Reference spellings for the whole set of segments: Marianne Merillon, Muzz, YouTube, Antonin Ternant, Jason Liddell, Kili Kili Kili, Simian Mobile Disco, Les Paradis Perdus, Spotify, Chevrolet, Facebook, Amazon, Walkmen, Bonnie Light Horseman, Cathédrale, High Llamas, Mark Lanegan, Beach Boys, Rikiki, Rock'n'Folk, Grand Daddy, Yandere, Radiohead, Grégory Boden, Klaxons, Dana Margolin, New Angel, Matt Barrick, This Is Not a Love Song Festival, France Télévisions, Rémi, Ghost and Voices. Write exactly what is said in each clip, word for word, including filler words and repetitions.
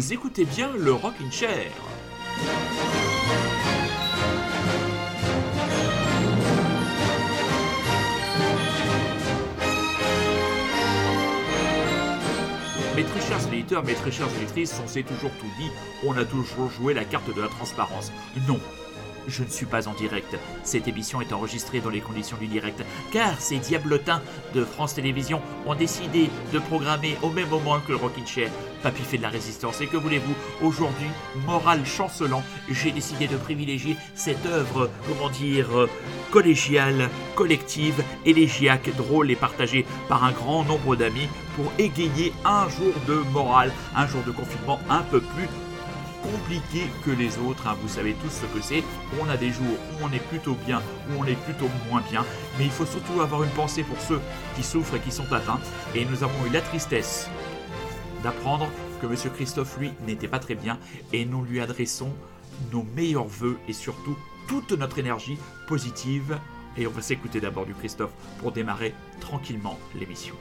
vous écoutez bien le Rockin' Chair. Mes très chers éditeurs, mes très chères éditrices, on s'est toujours tout dit, on a toujours joué la carte de la transparence. Non, je ne suis pas en direct. Cette émission est enregistrée dans les conditions du direct, car ces diablotins de France Télévisions ont décidé de programmer au même moment que le Rockin' Chair Papy fait de la résistance. Et que voulez-vous, aujourd'hui, morale chancelant, j'ai décidé de privilégier cette œuvre, comment dire, collégiale, collective, élégiaque, drôle et partagée par un grand nombre d'amis, pour égayer un jour de morale, un jour de confinement un peu plus compliqué que les autres, hein. Vous savez tous ce que c'est, on a des jours où on est plutôt bien, où on est plutôt moins bien, mais il faut surtout avoir une pensée pour ceux qui souffrent et qui sont atteints, et nous avons eu la tristesse d'apprendre que Monsieur Christophe, lui, n'était pas très bien, et nous lui adressons nos meilleurs vœux, et surtout toute notre énergie positive, et on va s'écouter d'abord du Christophe pour démarrer tranquillement l'émission.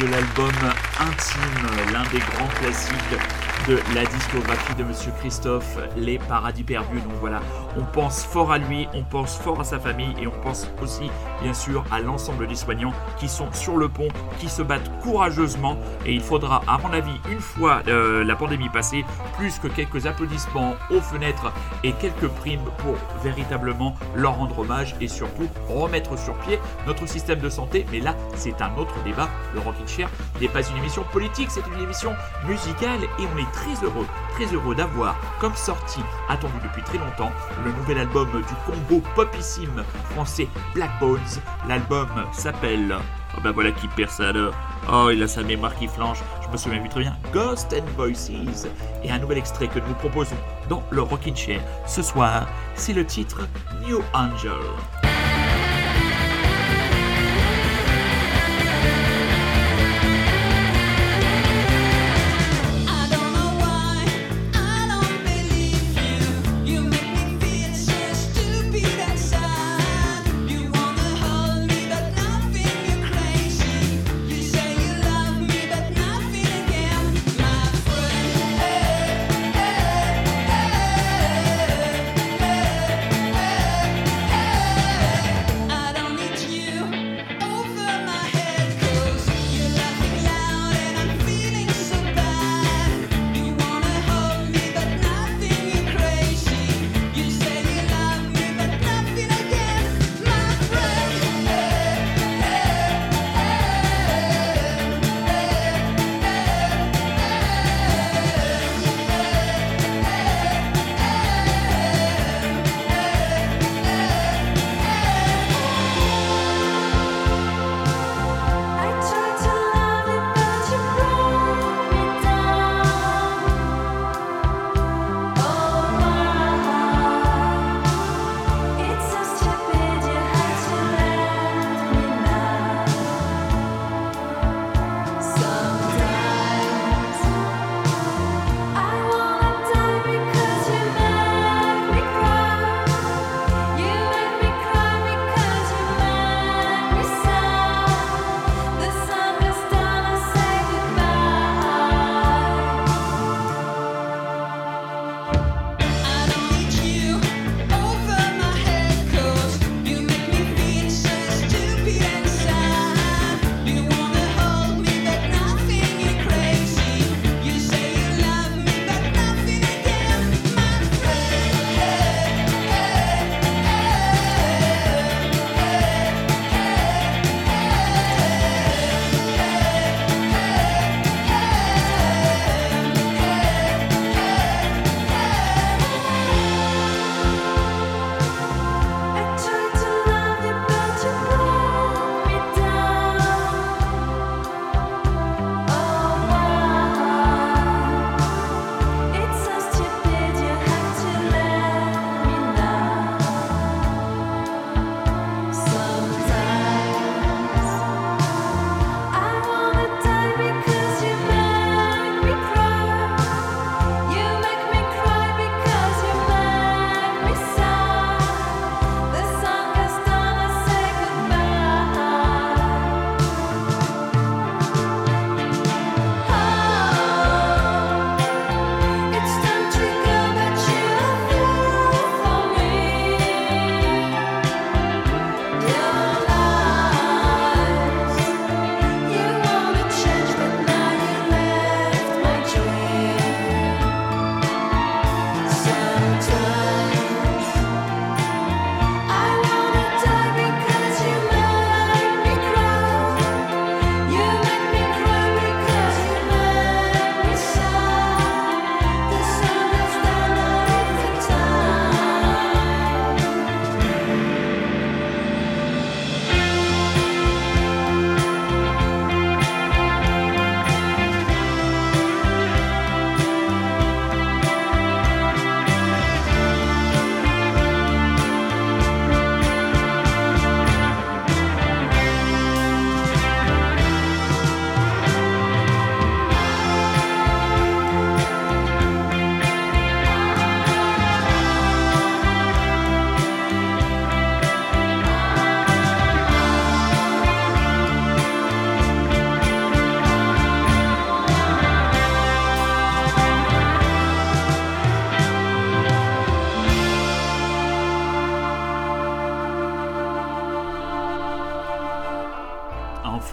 De l'album Intime, l'un des grands classiques de la discographie de Monsieur Christophe, Les Paradis Perdus. Donc voilà, on pense fort à lui, on pense fort à sa famille et on pense aussi bien sûr à l'ensemble des soignants qui sont sur le pont, qui se battent courageusement, et il faudra à mon avis, une fois euh, la pandémie passée, plus que quelques applaudissements aux fenêtres et quelques primes pour véritablement leur rendre hommage et surtout remettre sur pied notre système de santé. Mais là, c'est un autre débat. Le Rockin' Chair n'est pas une émission politique, c'est une émission musicale et on est très heureux, très heureux d'avoir comme sortie, attendue depuis très longtemps, le nouvel album du combo popissime français Black Bones. L'album s'appelle... Oh ben voilà qui perd ça là. Oh, il a sa mémoire qui flanche. Je me souviens plus très bien. Ghost and Voices. Et un nouvel extrait que nous proposons dans le Rockin' Chair ce soir, c'est le titre New Angel.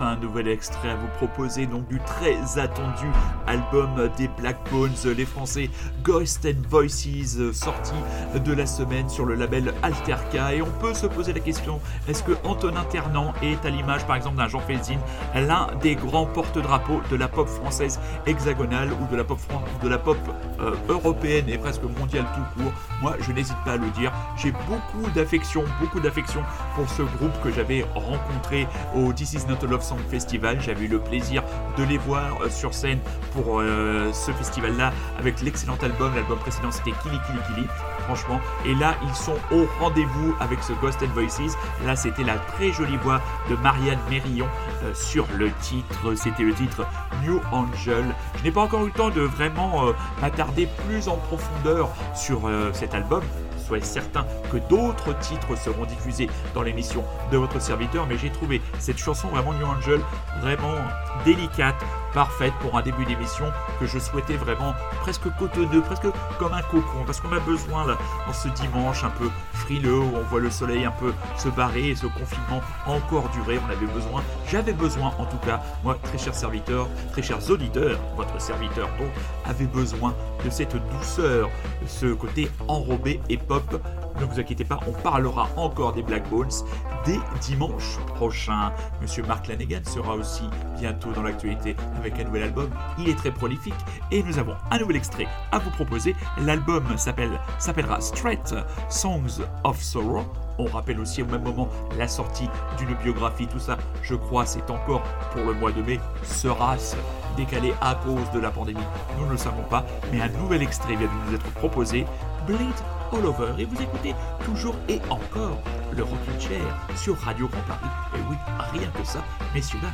enfin un nouvel extrait à vous proposer, donc du très attendu album des Black Bones, les Français, Ghost and Voices, sorti de la semaine sur le label Alterka. Et on peut se poser la question, est-ce que Antonin Ternant est à l'image par exemple d'un Jean Fézin, l'un des grands porte-drapeaux de la pop française hexagonale ou de la pop, fran- de la pop euh, européenne et presque mondiale tout court? Moi je n'hésite pas à le dire, j'ai beaucoup d'affection, beaucoup d'affection pour ce groupe que j'avais rencontré au This Is Not a Love Song Festival. J'avais eu le plaisir de les voir euh, sur scène pour euh, ce festival-là avec l'excellent album, l'album précédent c'était Kili Kili Kili, franchement, et là ils sont au rendez-vous avec ce Ghost and Voices. Là c'était la très jolie voix de Marianne Merillon euh, sur le titre, c'était le titre New Angel. Je n'ai pas encore eu le temps de vraiment euh, m'attarder plus en profondeur sur euh, cet album. Soyez certain que d'autres titres seront diffusés dans l'émission de votre serviteur, mais j'ai trouvé cette chanson vraiment New Angel, vraiment délicate, parfaite pour un début d'émission que je souhaitais vraiment presque cotonneux, presque comme un cocon, parce qu'on a besoin là, dans ce dimanche un peu frileux où on voit le soleil un peu se barrer et ce confinement encore durer. On avait besoin, j'avais besoin en tout cas, moi très cher serviteur, très chers auditeurs, votre serviteur donc avait besoin de cette douceur, ce côté enrobé et pop. Ne vous inquiétez pas, on parlera encore des Black Bones dès dimanche prochain. Monsieur Mark Lanegan sera aussi bientôt dans l'actualité avec un nouvel album. Il est très prolifique et nous avons un nouvel extrait à vous proposer. L'album s'appelle, s'appellera Straight Songs of Sorrow. On rappelle aussi au même moment la sortie d'une biographie. Tout ça, je crois, c'est encore pour le mois de mai. Sera-ce décalé à cause de la pandémie? Nous ne le savons pas, mais un nouvel extrait vient de nous être proposé. Bleed All Over, et vous écoutez toujours et encore le Rockin' Chair sur Radio Grand Paris. Et oui, rien que ça, messieurs dames.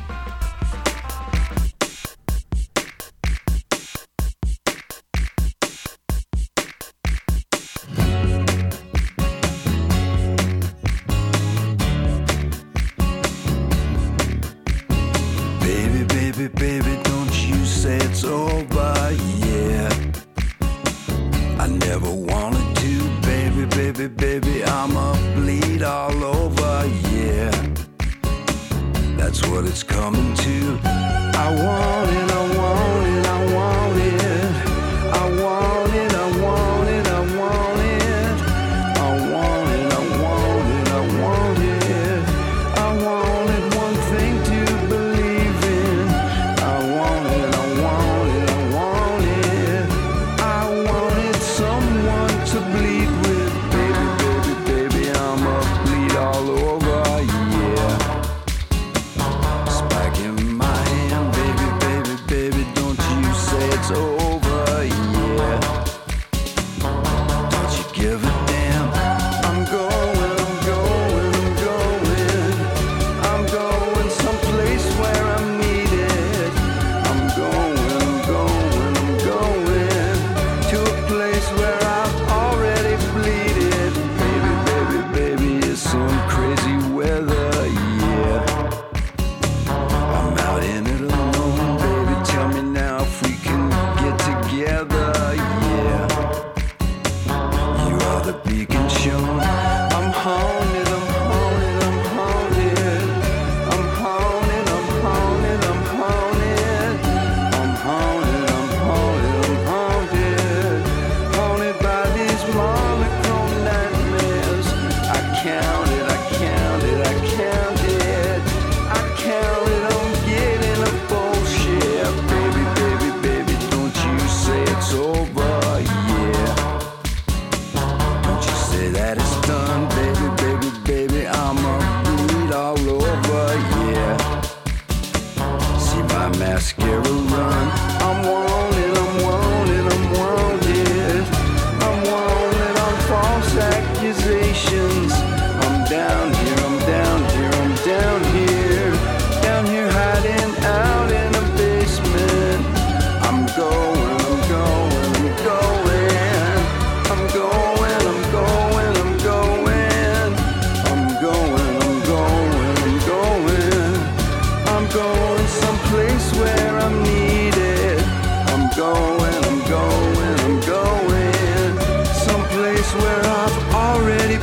Where I've already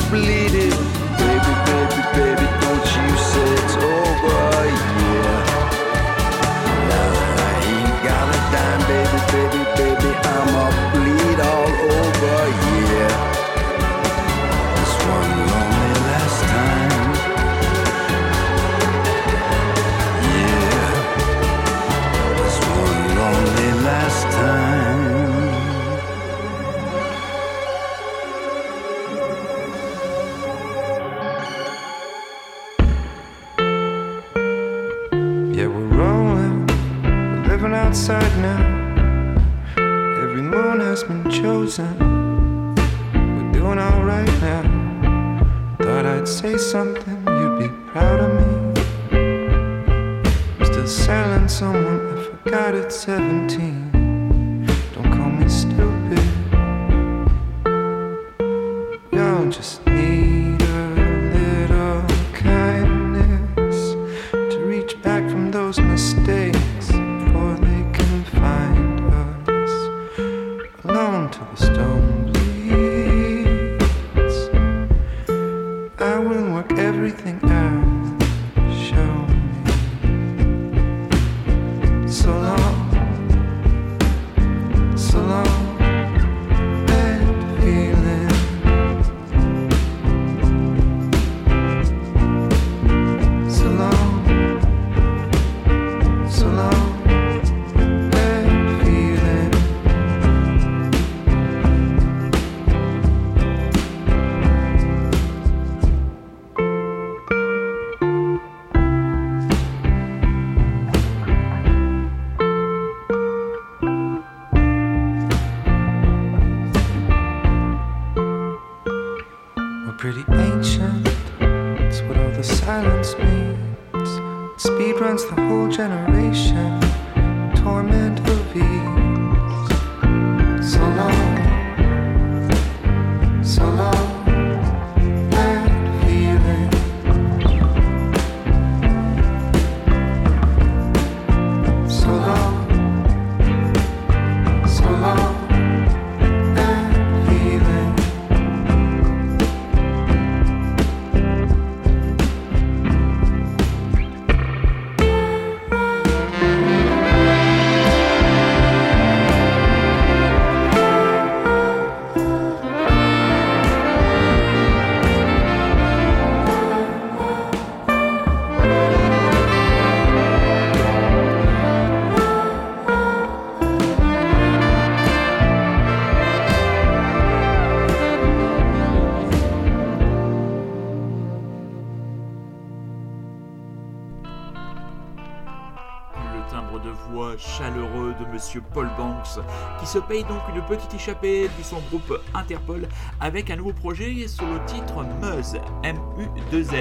living outside now. Every moon has been chosen. We're doing alright now. Thought I'd say something, you'd be proud of me. I'm still selling someone, I forgot at seventeen. Don't call me stupid. Y'all just need a little kindness to reach back from those mistakes. Monsieur Paul Banks, qui se paye donc une petite échappée de son groupe Interpol avec un nouveau projet sur le titre Muzz, M U deux Z,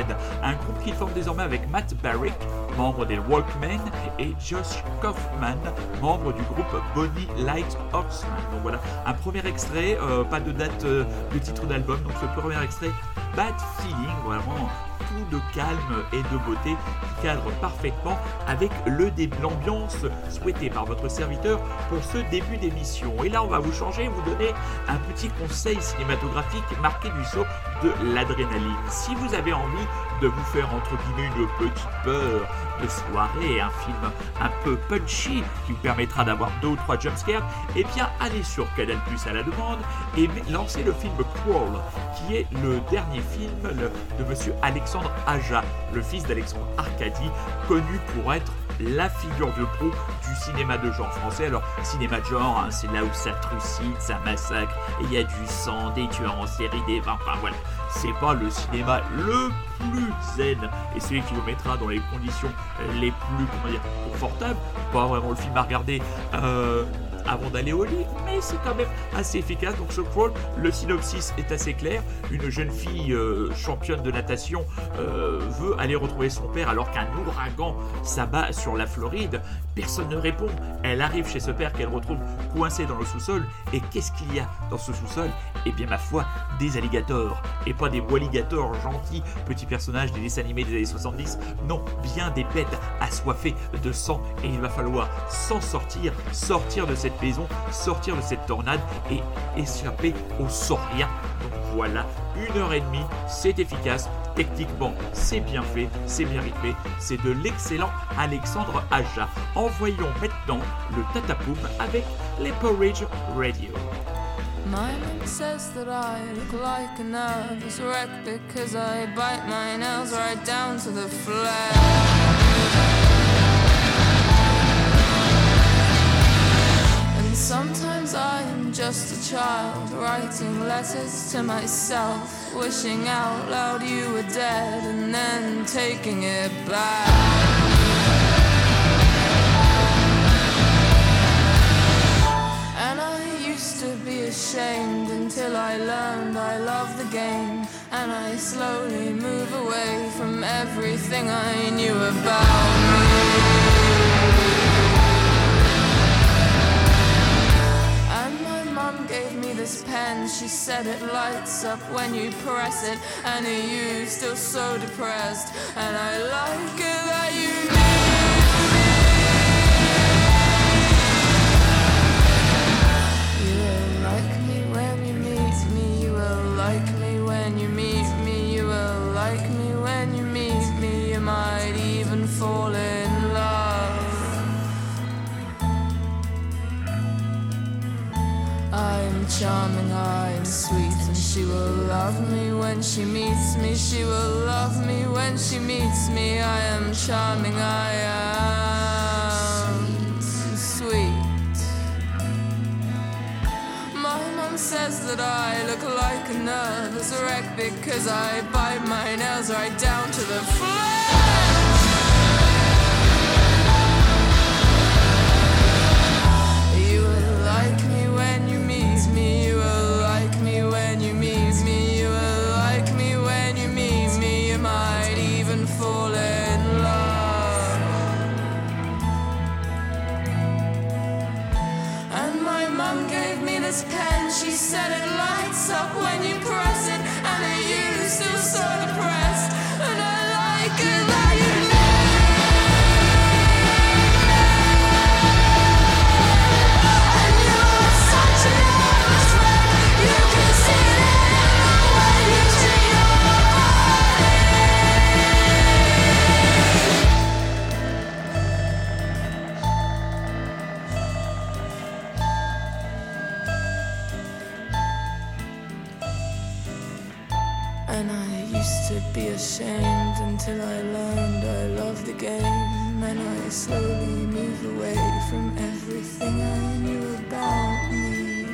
un groupe qu'il forme désormais avec Matt Barrick, membre des Walkmen, et Josh Kaufman, membre du groupe Bonnie Light Horseman. Donc voilà, un premier extrait, euh, pas de date euh, de titre d'album, donc ce premier extrait, Bad Feeling, vraiment tout de calme et de beauté qui cadre parfaitement avec le début, l'ambiance souhaitée par votre serviteur pour ce début d'émission. Et là, on va vous changer, vous donner un petit conseil cinématographique marqué du saut de l'adrénaline. Si vous avez envie de vous faire entre guillemets une petite peur de soirée, un film un peu punchy qui vous permettra d'avoir deux ou trois jumpscares, eh bien allez sur Canal Plus à la demande et lancez le film Crawl, qui est le dernier film le, de monsieur Alexandre Aja, le fils d'Alexandre Arcadie, connu pour être la figure de proue du cinéma de genre français. Alors, cinéma de genre, hein, c'est là où ça trucide, ça massacre, il y a du sang, des tueurs en série, des vampires, enfin voilà. C'est pas le cinéma le plus zen et celui qui vous mettra dans les conditions les plus, comment dire, confortables. Pas vraiment le film à regarder euh, avant d'aller au lit, mais c'est quand même assez efficace. Donc ce crawl, le synopsis est assez clair. Une jeune fille euh, championne de natation euh, veut aller retrouver son père alors qu'un ouragan s'abat sur la Floride. Personne ne répond. Elle arrive chez ce père qu'elle retrouve coincé dans le sous-sol. Et qu'est-ce qu'il y a dans ce sous-sol ? Eh bien ma foi, des alligators. Et pas des walligators gentils, petits personnages des dessins animés des années soixante-dix. Non, bien des bêtes assoiffées de sang. Et il va falloir s'en sortir, sortir de cette maison, sortir de cette tornade et échapper au saurien. Donc voilà, une heure et demie, c'est efficace, techniquement c'est bien fait, c'est bien rythmé, c'est de l'excellent Alexandre Aja. Envoyons maintenant le tatapoum avec les Porridge Radio. Mine says that I look like a nervous wreck because I bite my nails right down to the flesh. Sometimes I am just a child, writing letters to myself, wishing out loud you were dead and then taking it back. ashamed until I learned I love the game, and I slowly move away from everything I knew about me. Gave me this pen, she said it lights up when you press it, and are you still so depressed? And I like it that you need me. You will like me when you meet me, you will like me when you meet me, you will like me when you meet me, you might even fall in love. I'm charming, I'm sweet, and she will love me when she meets me. She will love me when she meets me. I am charming, I am sweet. My mum says that I look like a nervous wreck because I bite my nails right down to the flesh. Pen, she said it lights up when you press it, and I used to so depressed, and I like it that you know. And you are such an honest wreck, you can see it in the way you treat your be ashamed until I learned I love the game, and I slowly move away from everything I knew about me.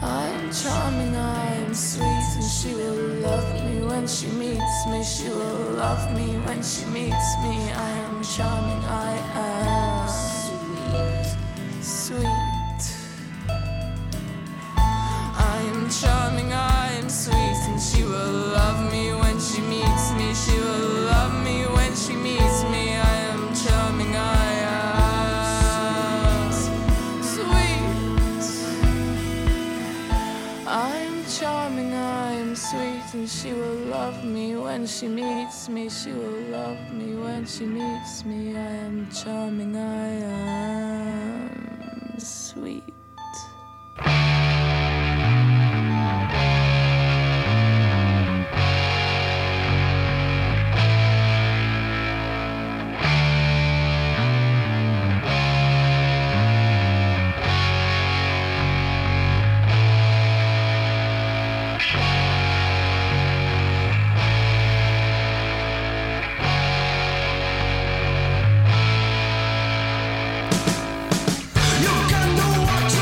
I'm charming, I'm sweet, and she will love me when she meets me. She will love me when she meets me. I am charming, I am sweet, sweet. Charming, I am sweet, and she will love me when she meets me. She will love me when she meets me. I am charming, I am sweet. I am charming, I am sweet, and she will love me when she meets me. She will love me when she meets me. I am charming, I am sweet. Watch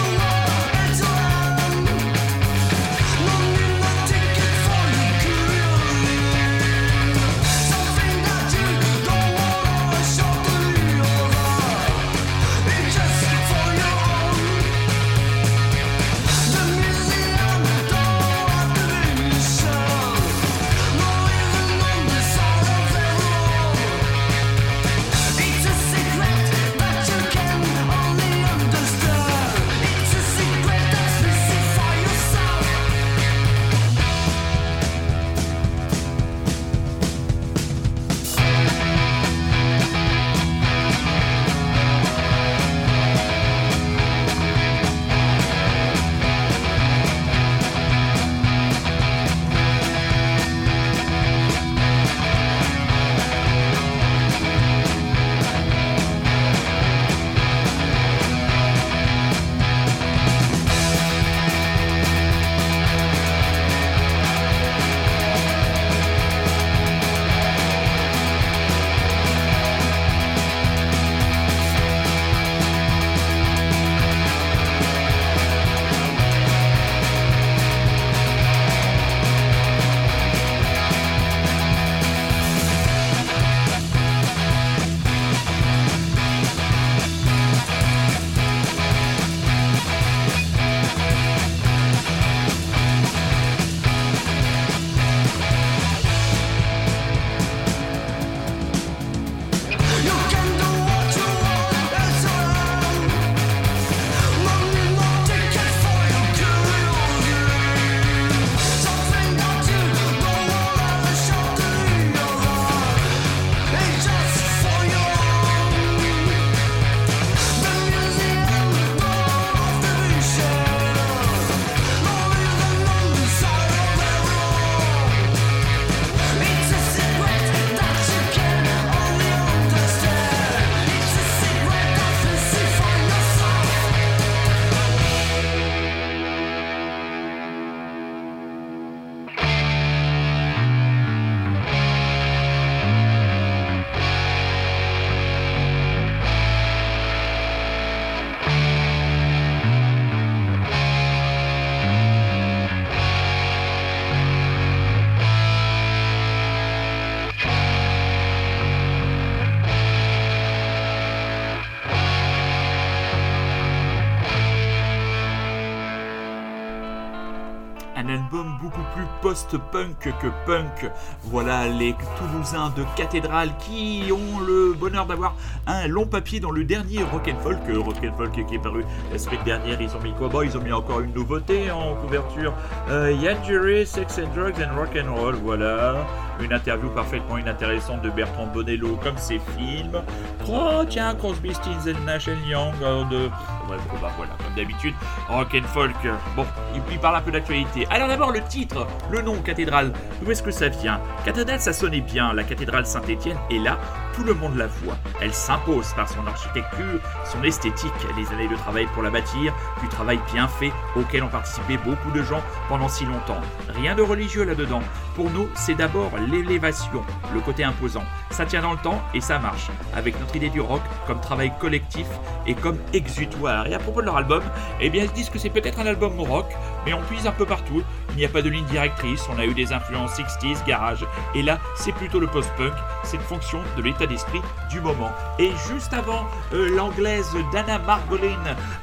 un album beaucoup plus post-punk que punk. Voilà les Toulousains de Cathédrale qui ont le bonheur d'avoir un long papier dans le dernier Rock'n'Folk, Rock'n'Folk qui est paru la semaine dernière. Ils ont mis quoi? Bon, ils ont mis encore une nouveauté en couverture, euh, Yandere, Sex and Drugs and Rock'n'Roll, voilà. Une interview parfaitement inintéressante de Bertrand Bonello comme ses films. Oh tiens, Crosby, Stills and Nash and Young, euh, de... Ouais, bon, bah, voilà, comme d'habitude, Rock'n'Folk. Bon, il, il parle un peu d'actualité. Alors d'abord le titre, le nom, Cathédrale, d'où est-ce que ça vient? Cathédrale, ça sonnait bien, la cathédrale Saint-Étienne est là, tout le monde la voit. Elle s'impose par son architecture, son esthétique, les années de travail pour la bâtir, du travail bien fait auquel ont participé beaucoup de gens pendant si longtemps. Rien de religieux là-dedans. Pour nous, c'est d'abord l'élévation, le côté imposant. Ça tient dans le temps et ça marche, avec notre idée du rock comme travail collectif et comme exutoire. Et à propos de leur album, eh bien, ils disent que c'est peut-être un album rock, mais on puise un peu partout. Il n'y a pas de ligne directrice, on a eu des influences soixante, garage, et là, c'est plutôt le post-punk, c'est une fonction de l'état d'esprit du moment. Et juste avant, euh, l'anglaise Dana Margolin,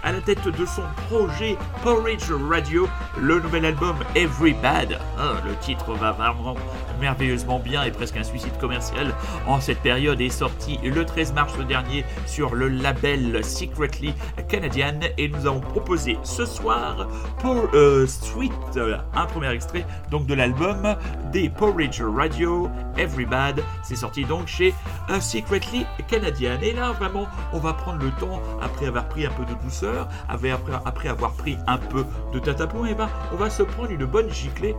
à la tête de son projet Porridge Radio, le nouvel album Every Bad, hein, le titre va vraiment merveilleusement bien et presque un suicide commercial en cette période, est sorti le treize mars dernier sur le label Secretly Canadian, et nous avons proposé ce soir pour euh, Sweet, un premier extrait donc de l'album des Porridge Radio, Every Bad, c'est sorti donc chez euh, Secretly Canadian. Et là vraiment on va prendre le temps, après avoir pris un peu de douceur, après, après avoir pris un peu de tataplon, et ben on va se prendre une bonne giclée.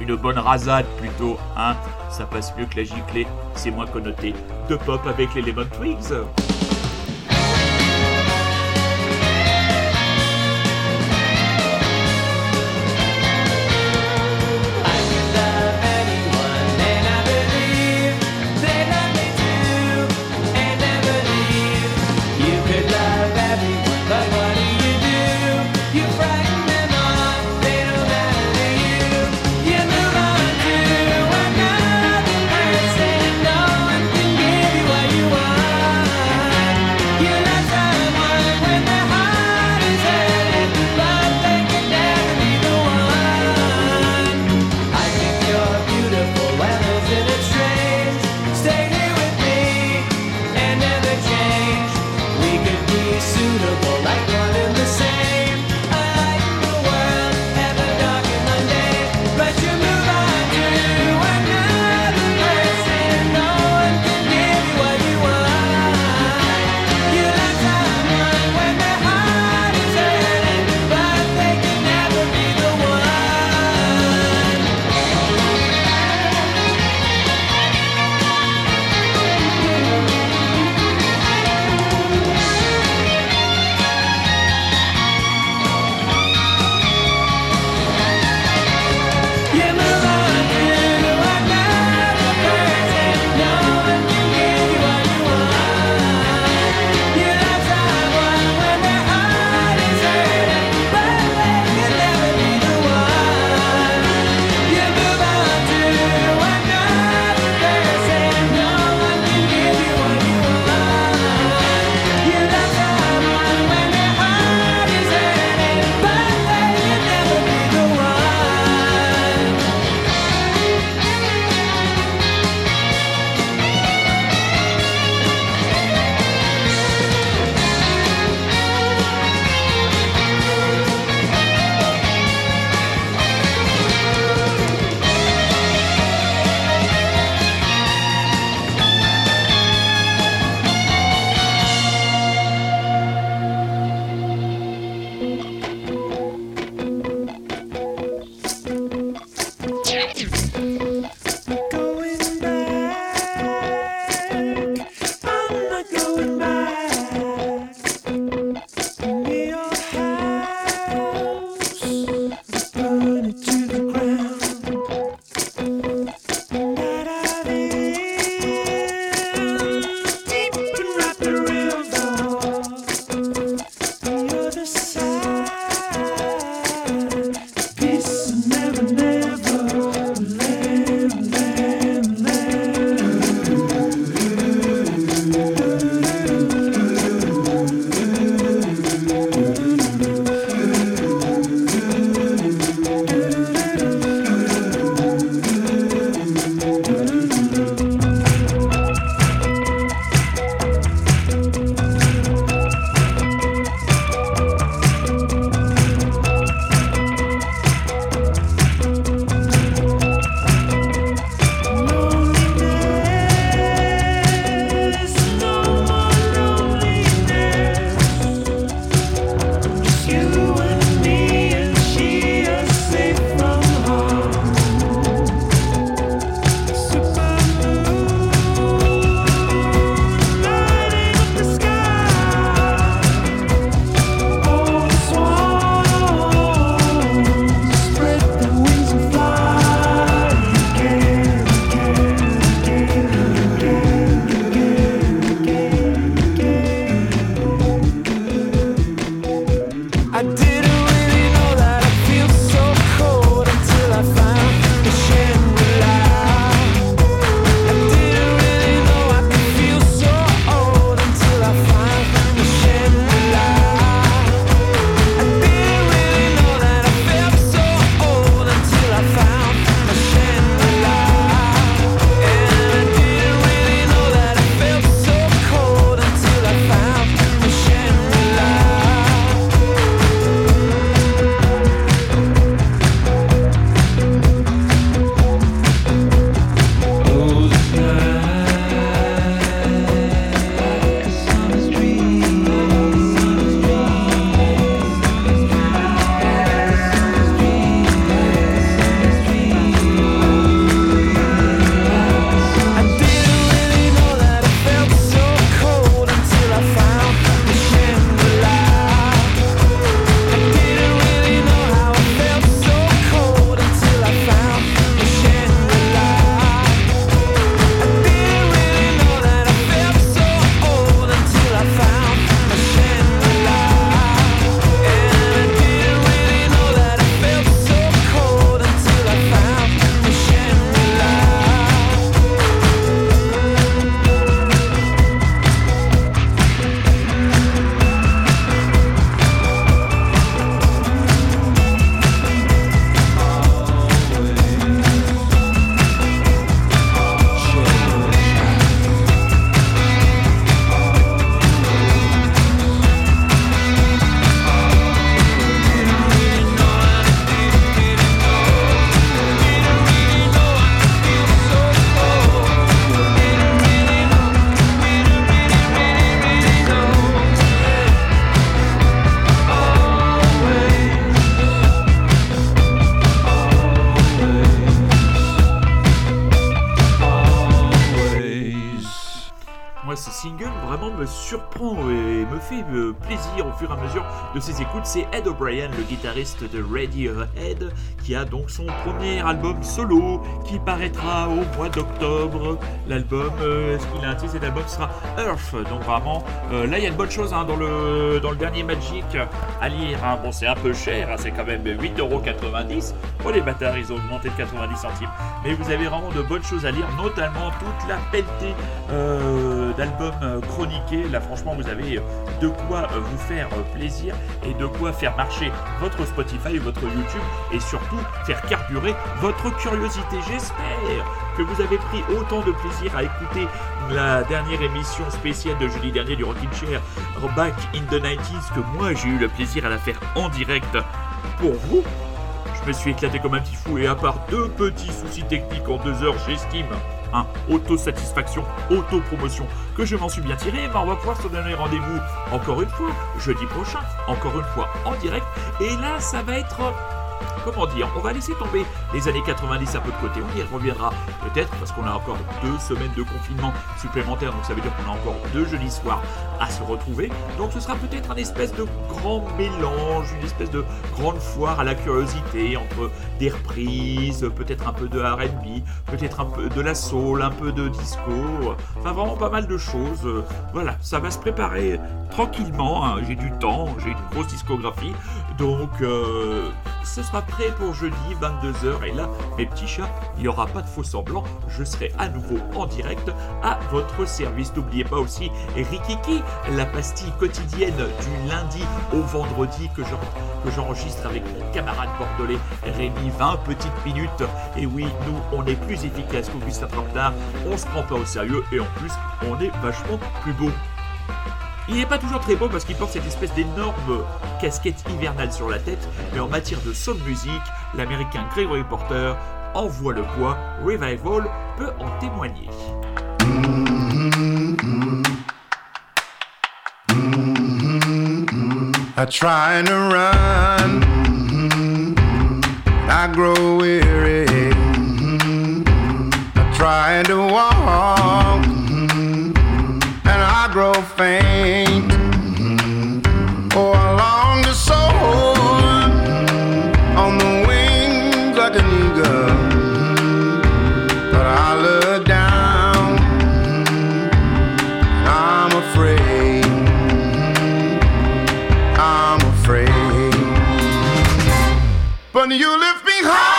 Une bonne rasade plutôt, hein, ça passe mieux que la giclée, c'est moins connoté, de pop avec les Lemon Twigs. me surprend et me fait plaisir au fur et à mesure de ses écoutes, c'est Ed O'Brien, le guitariste de Radiohead, qui a donc son premier album solo qui paraîtra au mois d'octobre. L'album, euh, est-ce qu'il a un titre? Cet album sera Earth. Donc vraiment, euh, là il y a de bonnes choses hein, dans le dans le dernier Magic à lire. Hein. Bon, c'est un peu cher, hein, c'est quand même huit euros quatre-vingt-dix. Oh les bâtards, ils ont augmenté de quatre-vingt-dix centimes. Mais vous avez vraiment de bonnes choses à lire, notamment toute la pelletée euh, d'albums chroniqués. Là franchement, vous avez de quoi vous faire plaisir et de quoi faire marcher votre Spotify, votre YouTube et surtout faire carburer votre curiosité. J'espère que vous avez pris autant de plaisir à écouter la dernière émission spéciale de jeudi dernier du Rockin' Chair Back in the nineties que moi j'ai eu le plaisir à la faire en direct pour vous. Je me suis éclaté comme un petit fou et à part deux petits soucis techniques en deux heures, j'estime, hein, auto-satisfaction, auto-promotion, que je m'en suis bien tiré. Ben on va pouvoir se donner rendez-vous encore une fois jeudi prochain, encore une fois en direct. Et là, ça va être... Comment dire, on va laisser tomber les années quatre-vingt-dix un peu de côté, on y reviendra peut-être parce qu'on a encore deux semaines de confinement supplémentaires, donc ça veut dire qu'on a encore deux jeudis soirs à se retrouver. Donc ce sera peut-être un espèce de grand mélange, une espèce de grande foire à la curiosité entre des reprises, peut-être un peu de R and B, peut-être un peu de la soul, un peu de disco, enfin vraiment pas mal de choses. Voilà, ça va se préparer tranquillement, hein. J'ai du temps, j'ai une grosse discographie, donc euh, ce sera prêt pour jeudi vingt-deux heures et là mes petits chats, il n'y aura pas de faux semblants, je serai à nouveau en direct à votre service. N'oubliez pas aussi Rikiki, la pastille quotidienne du lundi au vendredi que, je, que j'enregistre avec mon camarade bordelais Rémi, vingt petites minutes, et oui nous on est plus efficace qu'Augustin Trampard, on se prend pas au sérieux et en plus on est vachement plus beau. Il n'est pas toujours très beau parce qu'il porte cette espèce d'énorme casquette hivernale sur la tête, mais en matière de soul music, l'américain Gregory Porter envoie le poids, Revival peut en témoigner. I try to run, I grow weary, I try to walk, and I grow faint. Oh, I long to soar on the wings like an eagle, but I look down, I'm afraid, I'm afraid, but you lift me high.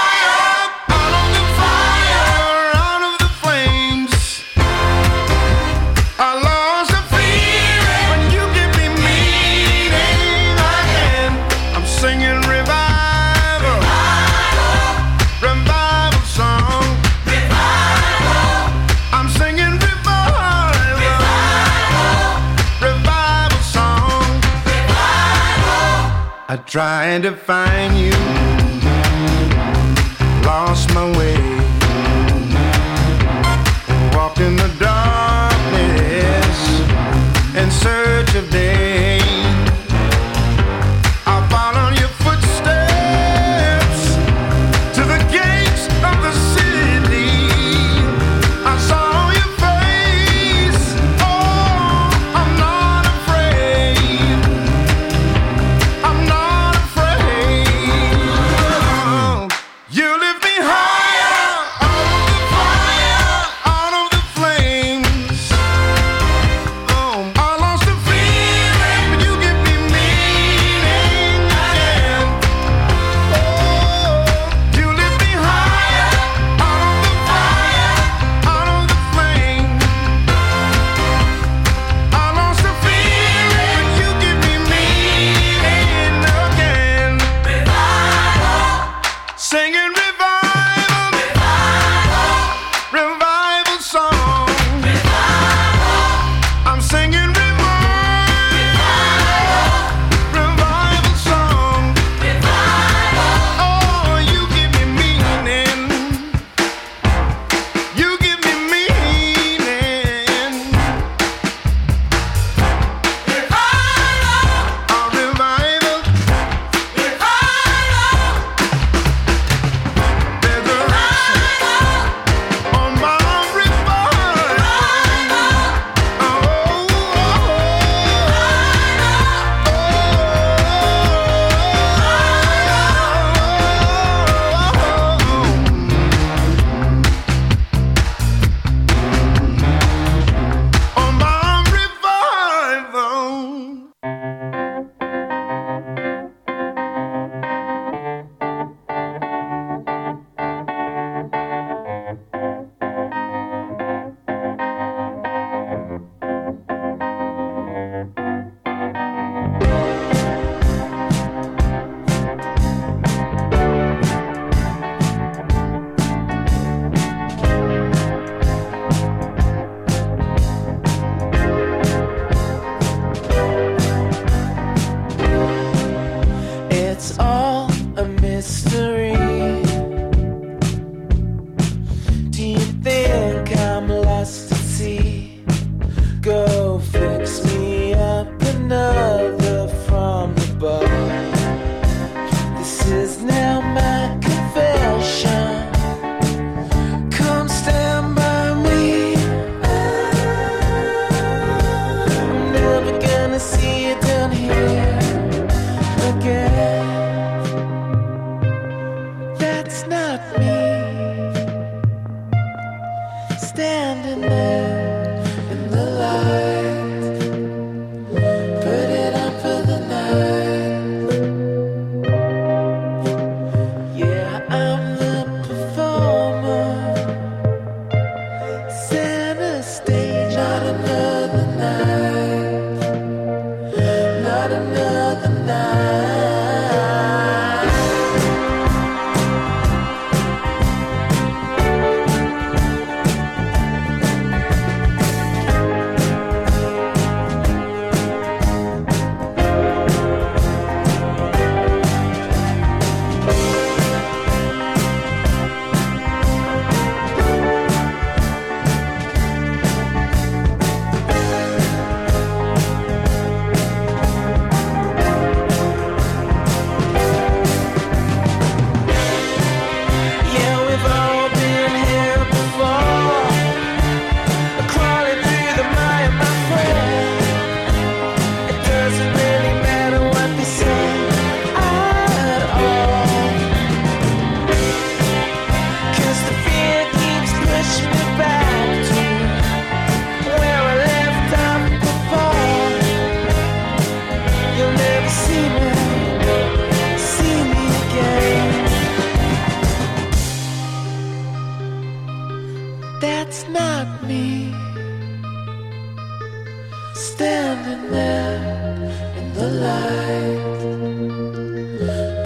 I tried to find you, lost my way, walked in the darkness in search of day. I followed your footsteps to the gates of the city. I saw your face, oh, I'm not afraid, I'm not.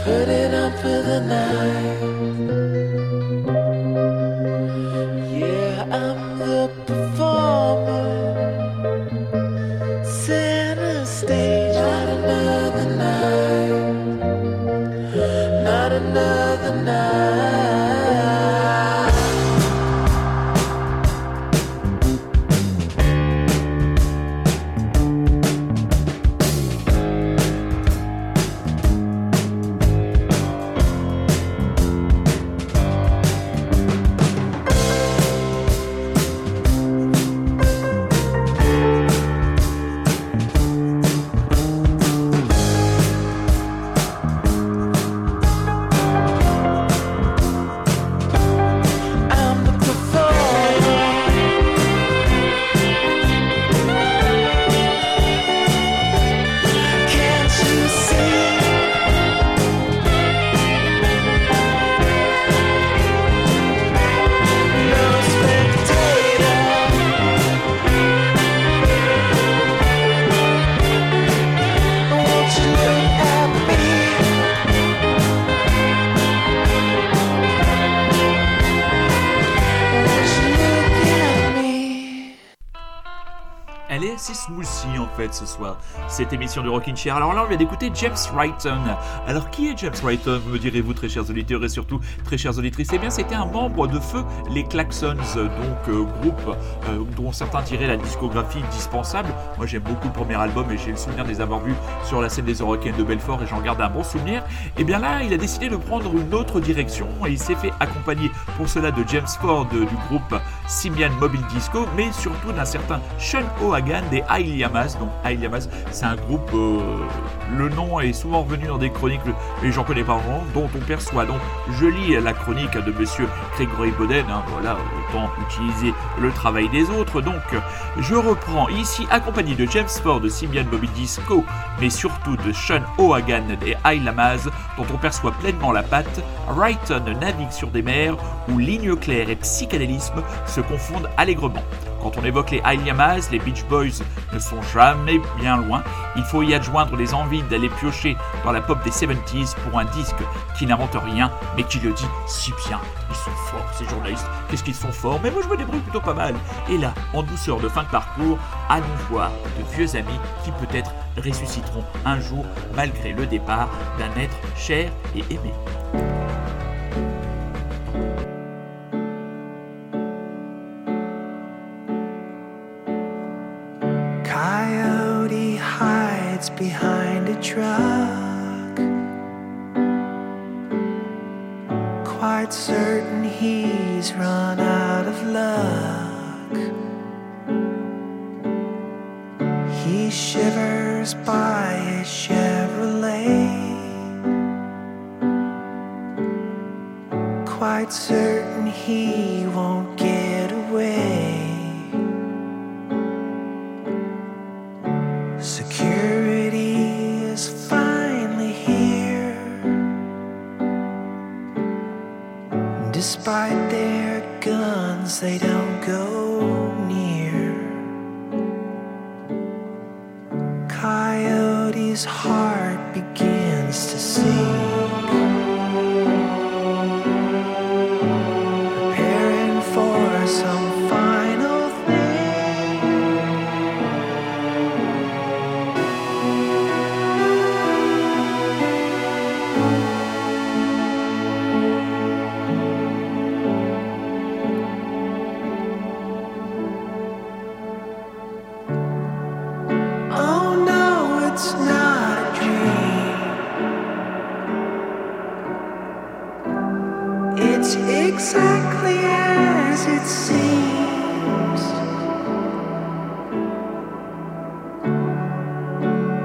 put it on for the night. Yeah, I'm the performer, center stage. Not another night, not another night. C'est smoothie en fait ce soir, cette émission du Rockin' Chair. Alors là on vient d'écouter James Wrighton. Alors qui est James Wrighton, me direz-vous très chers auditeurs et surtout très chères auditrices? Eh bien c'était un membre de feu, les Klaxons, donc euh, groupe euh, dont certains tiraient la discographie indispensable. Moi j'aime beaucoup le premier album et j'ai le souvenir de les avoir vus sur la scène des Eurocaines de Belfort et j'en garde un bon souvenir. Et bien là il a décidé de prendre une autre direction et il s'est fait accompagner pour cela de James Ford euh, du groupe Simian Mobile Disco, mais surtout d'un certain Sean O'Hagan des High Llamas. Donc High Llamas, c'est un groupe, euh, le nom est souvent revenu dans des chroniques, et j'en connais pas vraiment, dont on perçoit. Donc je lis la chronique de monsieur Grégory Boden, hein, voilà, autant utiliser le travail des autres. Donc je reprends ici, accompagné de James Ford, de Simian Mobile Disco, mais surtout de Sean O'Hagan des High Llamas, dont on perçoit pleinement la patte. Wrighton navigue sur des mers où ligne claire et psychédélisme se confondent allègrement. Quand on évoque les High Llamas, les Beach Boys ne sont jamais bien loin. Il faut y adjoindre les envies d'aller piocher dans la pop des soixante-dix pour un disque qui n'invente rien, mais qui le dit si bien. Ils sont forts, ces journalistes. Qu'est-ce qu'ils sont forts? Mais moi, je me débrouille plutôt pas mal. Et là, en douceur de fin de parcours, à nous voir de vieux amis qui peut-être ressusciteront un jour, malgré le départ d'un être cher et aimé. Behind a truck, quite certain he's run out of luck. He shivers by his Chevrolet, quite certain he won't get away. Despite their guns, they don't go near. Coyote's heart begins to sink, preparing for some final thing. Exactly as it seems.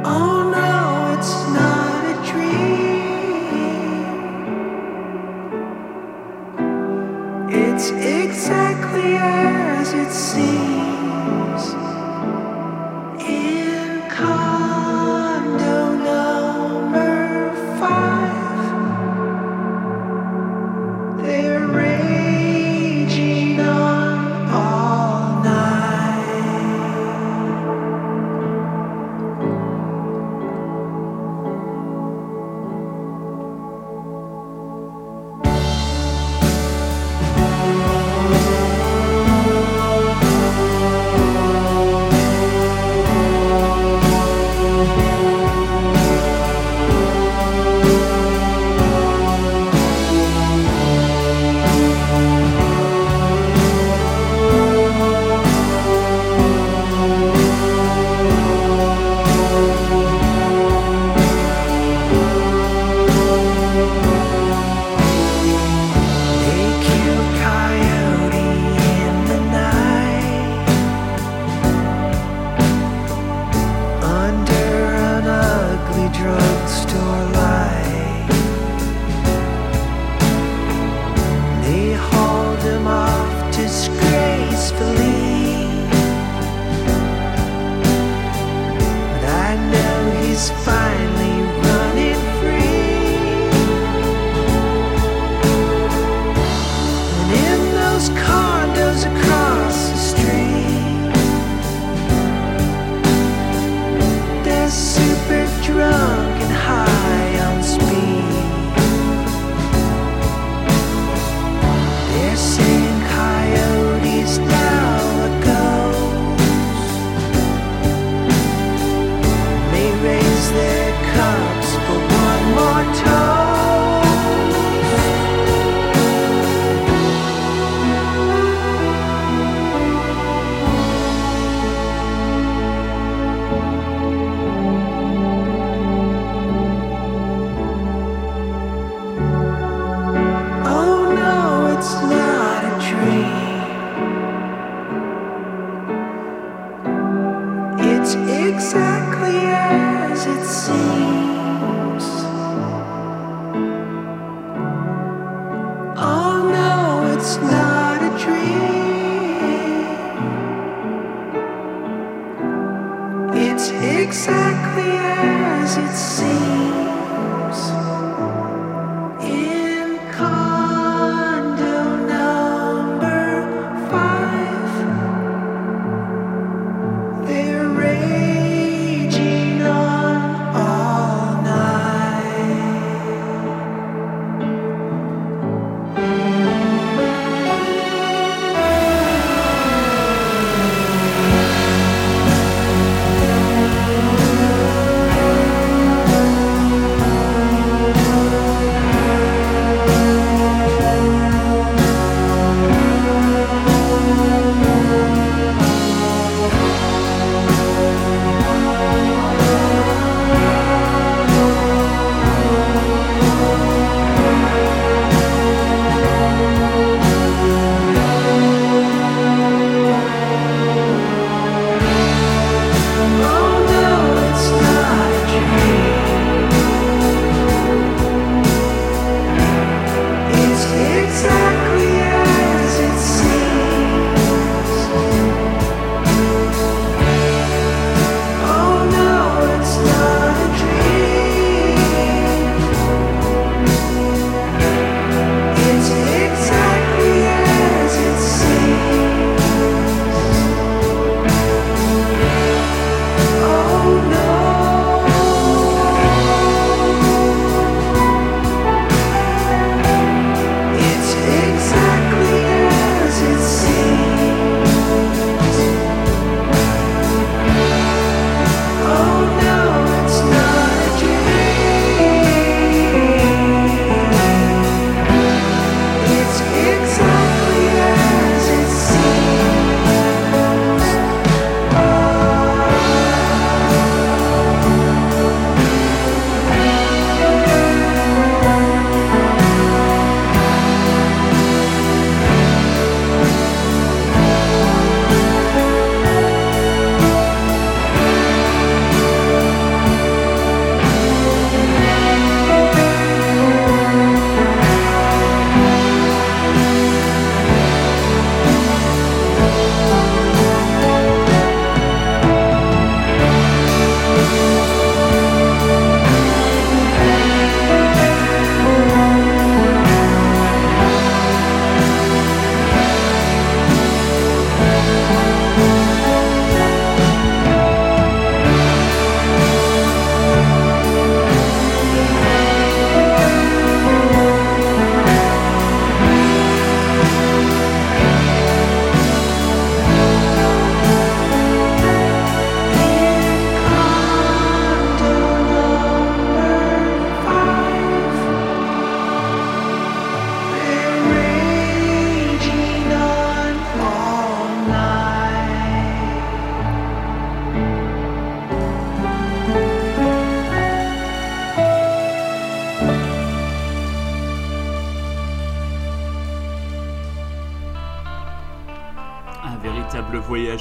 Oh no, it's not a dream. It's exactly as it seems.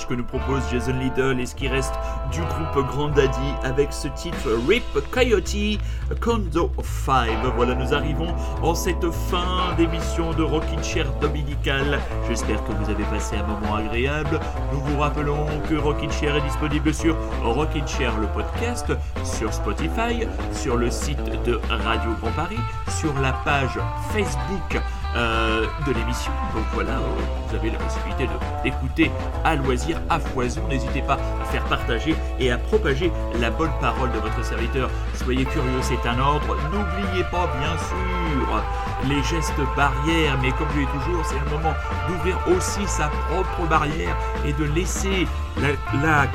Que nous propose Jason Liddell et ce qui reste du groupe Grand Daddy avec ce titre Rip Coyote Condo cinq. Voilà, nous arrivons en cette fin d'émission de Rockin' Chair dominicale. J'espère que vous avez passé un moment agréable. Nous vous rappelons que Rockin' Chair est disponible sur Rockin' Chair le podcast, sur Spotify, sur le site de Radio Grand Paris, sur la page Facebook Euh, de l'émission. Donc voilà, euh, vous avez la possibilité de, d'écouter à loisir, à foison. N'hésitez pas à faire partager et à propager la bonne parole de votre serviteur. Soyez curieux, c'est un ordre. N'oubliez pas, bien sûr, les gestes barrières, mais comme je l'ai toujours, c'est le moment d'ouvrir aussi sa propre barrière et de laisser la... la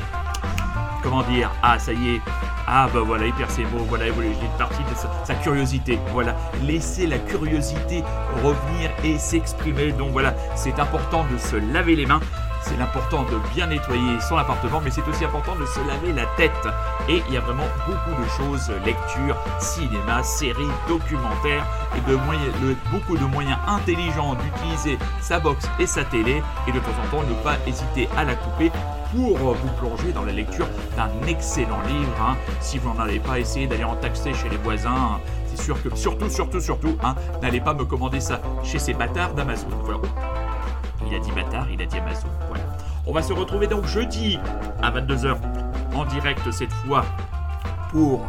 comment dire, ah ça y est, ah bah voilà, hyper c'est beau, voilà, j'ai une partie de sa, sa curiosité, voilà, laissez la curiosité revenir et s'exprimer. Donc voilà, c'est important de se laver les mains, c'est important de bien nettoyer son appartement, mais c'est aussi important de se laver la tête. Et il y a vraiment beaucoup de choses, lecture, cinéma, séries, documentaires, et de moyens, de, beaucoup de moyens intelligents d'utiliser sa box et sa télé, et de temps en temps ne pas hésiter à la couper pour vous plonger dans la lecture d'un excellent livre. Hein. Si vous n'en avez pas, essayé d'aller en taxer chez les voisins. c'est sûr que surtout, surtout, surtout, hein, n'allez pas me commander ça chez ces bâtards d'Amazon. Voilà. Il a dit bâtard, il a dit Amazon. Voilà. On va se retrouver donc jeudi à vingt-deux heures en direct cette fois pour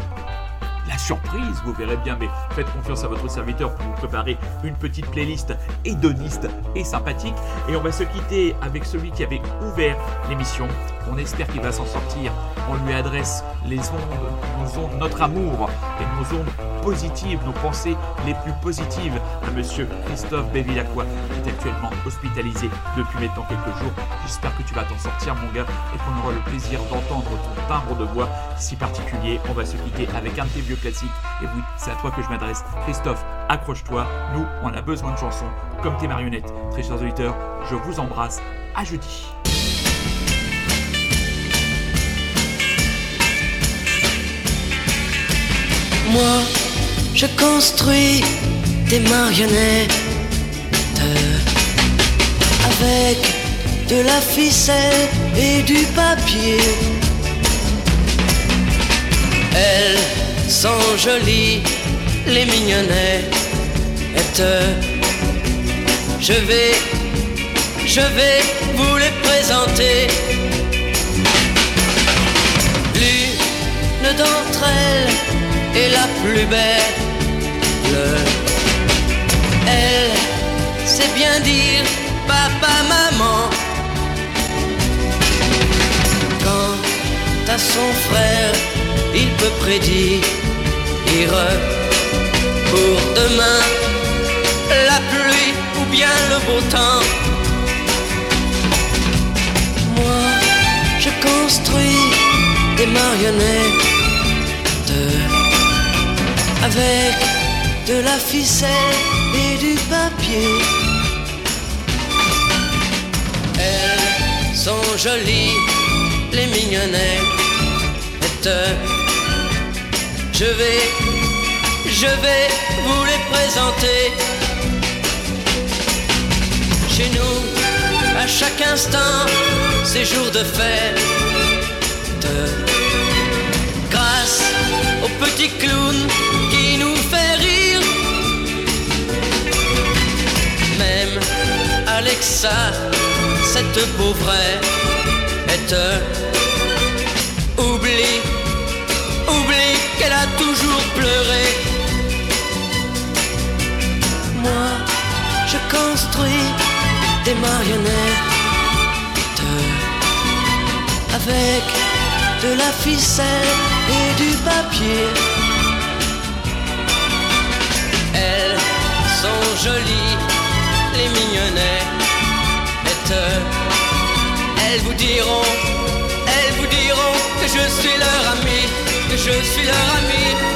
la surprise, vous verrez bien, mais faites confiance à votre serviteur pour vous préparer une petite playlist hédoniste et sympathique. Et on va se quitter avec celui qui avait ouvert l'émission. On espère qu'il va s'en sortir. On lui adresse les ondes, nos ondes, notre amour et nos ondes positives, nos pensées les plus positives à monsieur Christophe Bévilacqua, qui est actuellement hospitalisé depuis maintenant quelques jours. J'espère que tu vas t'en sortir, mon gars, et qu'on aura le plaisir d'entendre ton timbre de voix si particulier. On va se quitter avec un de tes vieux classiques. Et oui, c'est à toi que je m'adresse. Christophe, accroche-toi. Nous, on a besoin de chansons comme tes marionnettes. Très chers auditeurs, je vous embrasse. À jeudi. Moi, je construis des marionnettes avec de la ficelle et du papier. Elles sont jolies, les mignonnettes. Je vais, je vais vous les présenter. L'une d'entre elles et la plus belle. Elle sait bien dire papa, maman. Quant à son frère, il peut prédire pour demain la pluie ou bien le beau temps. Moi, je construis des marionnettes avec de la ficelle et du papier. Elles sont jolies, les mignonnettes. Je vais, je vais vous les présenter. Chez nous, à chaque instant, c'est jour de fête. Grâce au petit clown qui nous fait rire, même Alexa, cette pauvrette, oublie, oublie qu'elle a toujours pleuré. Moi, je construis des marionnettes avec de la ficelle et du papier. Elles sont jolies, les mignonnettes. Elles vous diront, elles vous diront que je suis leur ami, que je suis leur ami.